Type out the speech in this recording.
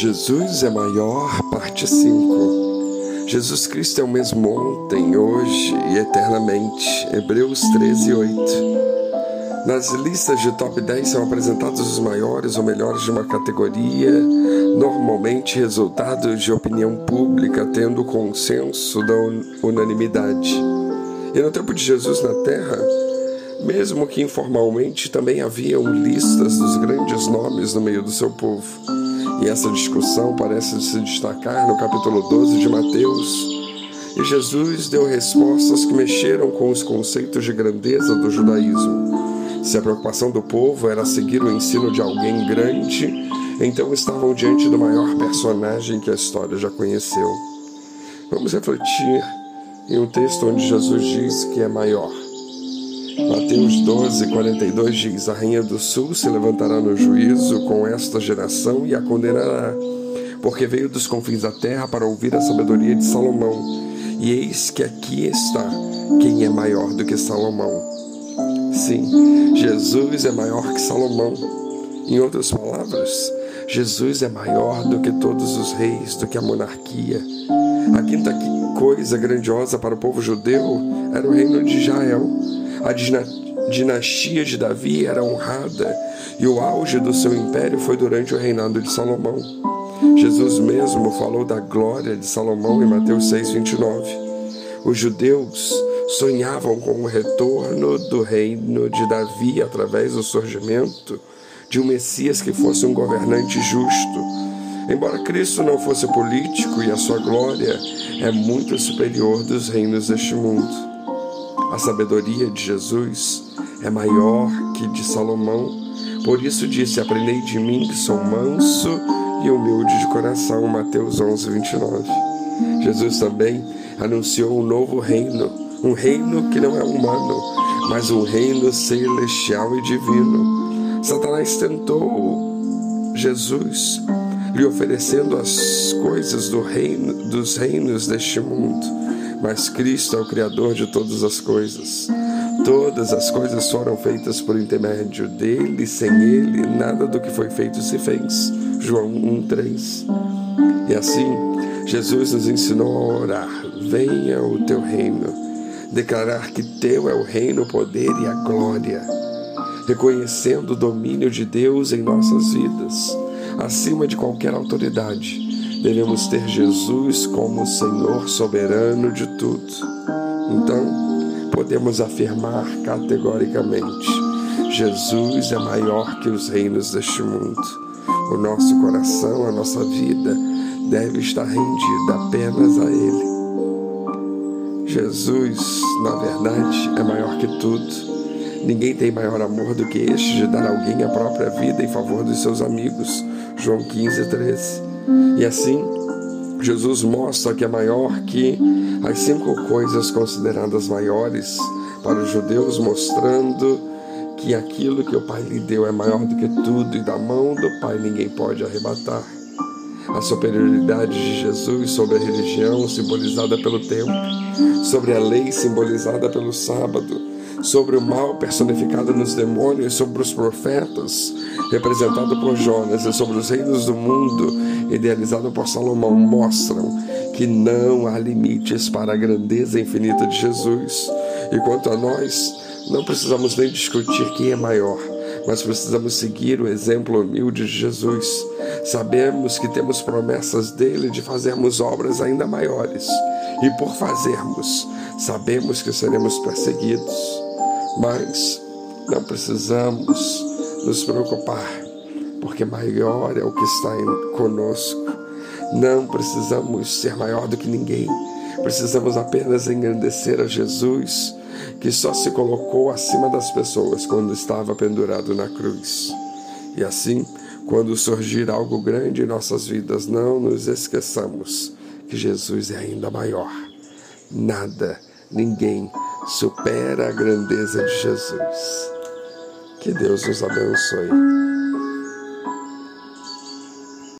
Jesus é maior, parte 5. Jesus Cristo é o mesmo ontem, hoje e eternamente. Hebreus 13:8. Nas listas de top 10 são apresentados os maiores ou melhores de uma categoria, normalmente resultado de opinião pública, tendo o consenso da unanimidade. E no tempo de Jesus na Terra, mesmo que informalmente, também haviam listas dos grandes nomes no meio do seu povo. E essa discussão parece se destacar no capítulo 12 de Mateus. E Jesus deu respostas que mexeram com os conceitos de grandeza do judaísmo. Se a preocupação do povo era seguir o ensino de alguém grande, então estavam diante do maior personagem que a história já conheceu. Vamos refletir em um texto onde Jesus diz que é maior. Mateus 12:42 diz: a rainha do sul se levantará no juízo com esta geração e a condenará, porque veio dos confins da terra para ouvir a sabedoria de Salomão. E eis que aqui está quem é maior do que Salomão. Sim, Jesus é maior que Salomão. Em outras palavras, Jesus é maior do que todos os reis, do que a monarquia. A quinta coisa grandiosa para o povo judeu era o reino de Israel. A dinastia de Davi era honrada e o auge do seu império foi durante o reinado de Salomão. Jesus mesmo falou da glória de Salomão em Mateus 6:29. Os judeus sonhavam com o retorno do reino de Davi através do surgimento de um Messias que fosse um governante justo. Embora Cristo não fosse político e a sua glória é muito superior dos reinos deste mundo, a sabedoria de Jesus é maior que de Salomão. Por isso disse: aprendei de mim que sou manso e humilde de coração. Mateus 11:29. Jesus também anunciou um novo reino. Um reino que não é humano, mas um reino celestial e divino. Satanás tentou Jesus, lhe oferecendo as coisas dos reinos deste mundo. Mas Cristo é o Criador de todas as coisas. Todas as coisas foram feitas por intermédio dele, sem ele, nada do que foi feito se fez. João 1:3. E assim, Jesus nos ensinou a orar: venha o teu reino. Declarar que teu é o reino, o poder e a glória, reconhecendo o domínio de Deus em nossas vidas. Acima de qualquer autoridade, devemos ter Jesus como Senhor soberano de tudo. Então, podemos afirmar categoricamente: Jesus é maior que os reinos deste mundo. O nosso coração, a nossa vida, deve estar rendida apenas a Ele. Jesus, na verdade, é maior que tudo. Ninguém tem maior amor do que este de dar alguém a própria vida em favor dos seus amigos. João 15:13. E assim, Jesus mostra que é maior que as 5 coisas consideradas maiores para os judeus, mostrando que aquilo que o Pai lhe deu é maior do que tudo e da mão do Pai ninguém pode arrebatar. A superioridade de Jesus sobre a religião, simbolizada pelo tempo, sobre a lei, simbolizada pelo sábado, sobre o mal, personificado nos demônios, sobre os profetas, representado por Jonas, e sobre os reinos do mundo, idealizado por Salomão, mostram que não há limites para a grandeza infinita de Jesus. E quanto a nós, não precisamos nem discutir quem é maior, mas precisamos seguir o exemplo humilde de Jesus. Sabemos que temos promessas dele de fazermos obras ainda maiores. E por fazermos, sabemos que seremos perseguidos. Mas não precisamos nos preocupar, porque maior é o que está conosco. Não precisamos ser maior do que ninguém. Precisamos apenas engrandecer a Jesus, que só se colocou acima das pessoas quando estava pendurado na cruz. E assim, quando surgir algo grande em nossas vidas, não nos esqueçamos que Jesus é ainda maior. Nada, ninguém supera a grandeza de Jesus. Que Deus nos abençoe.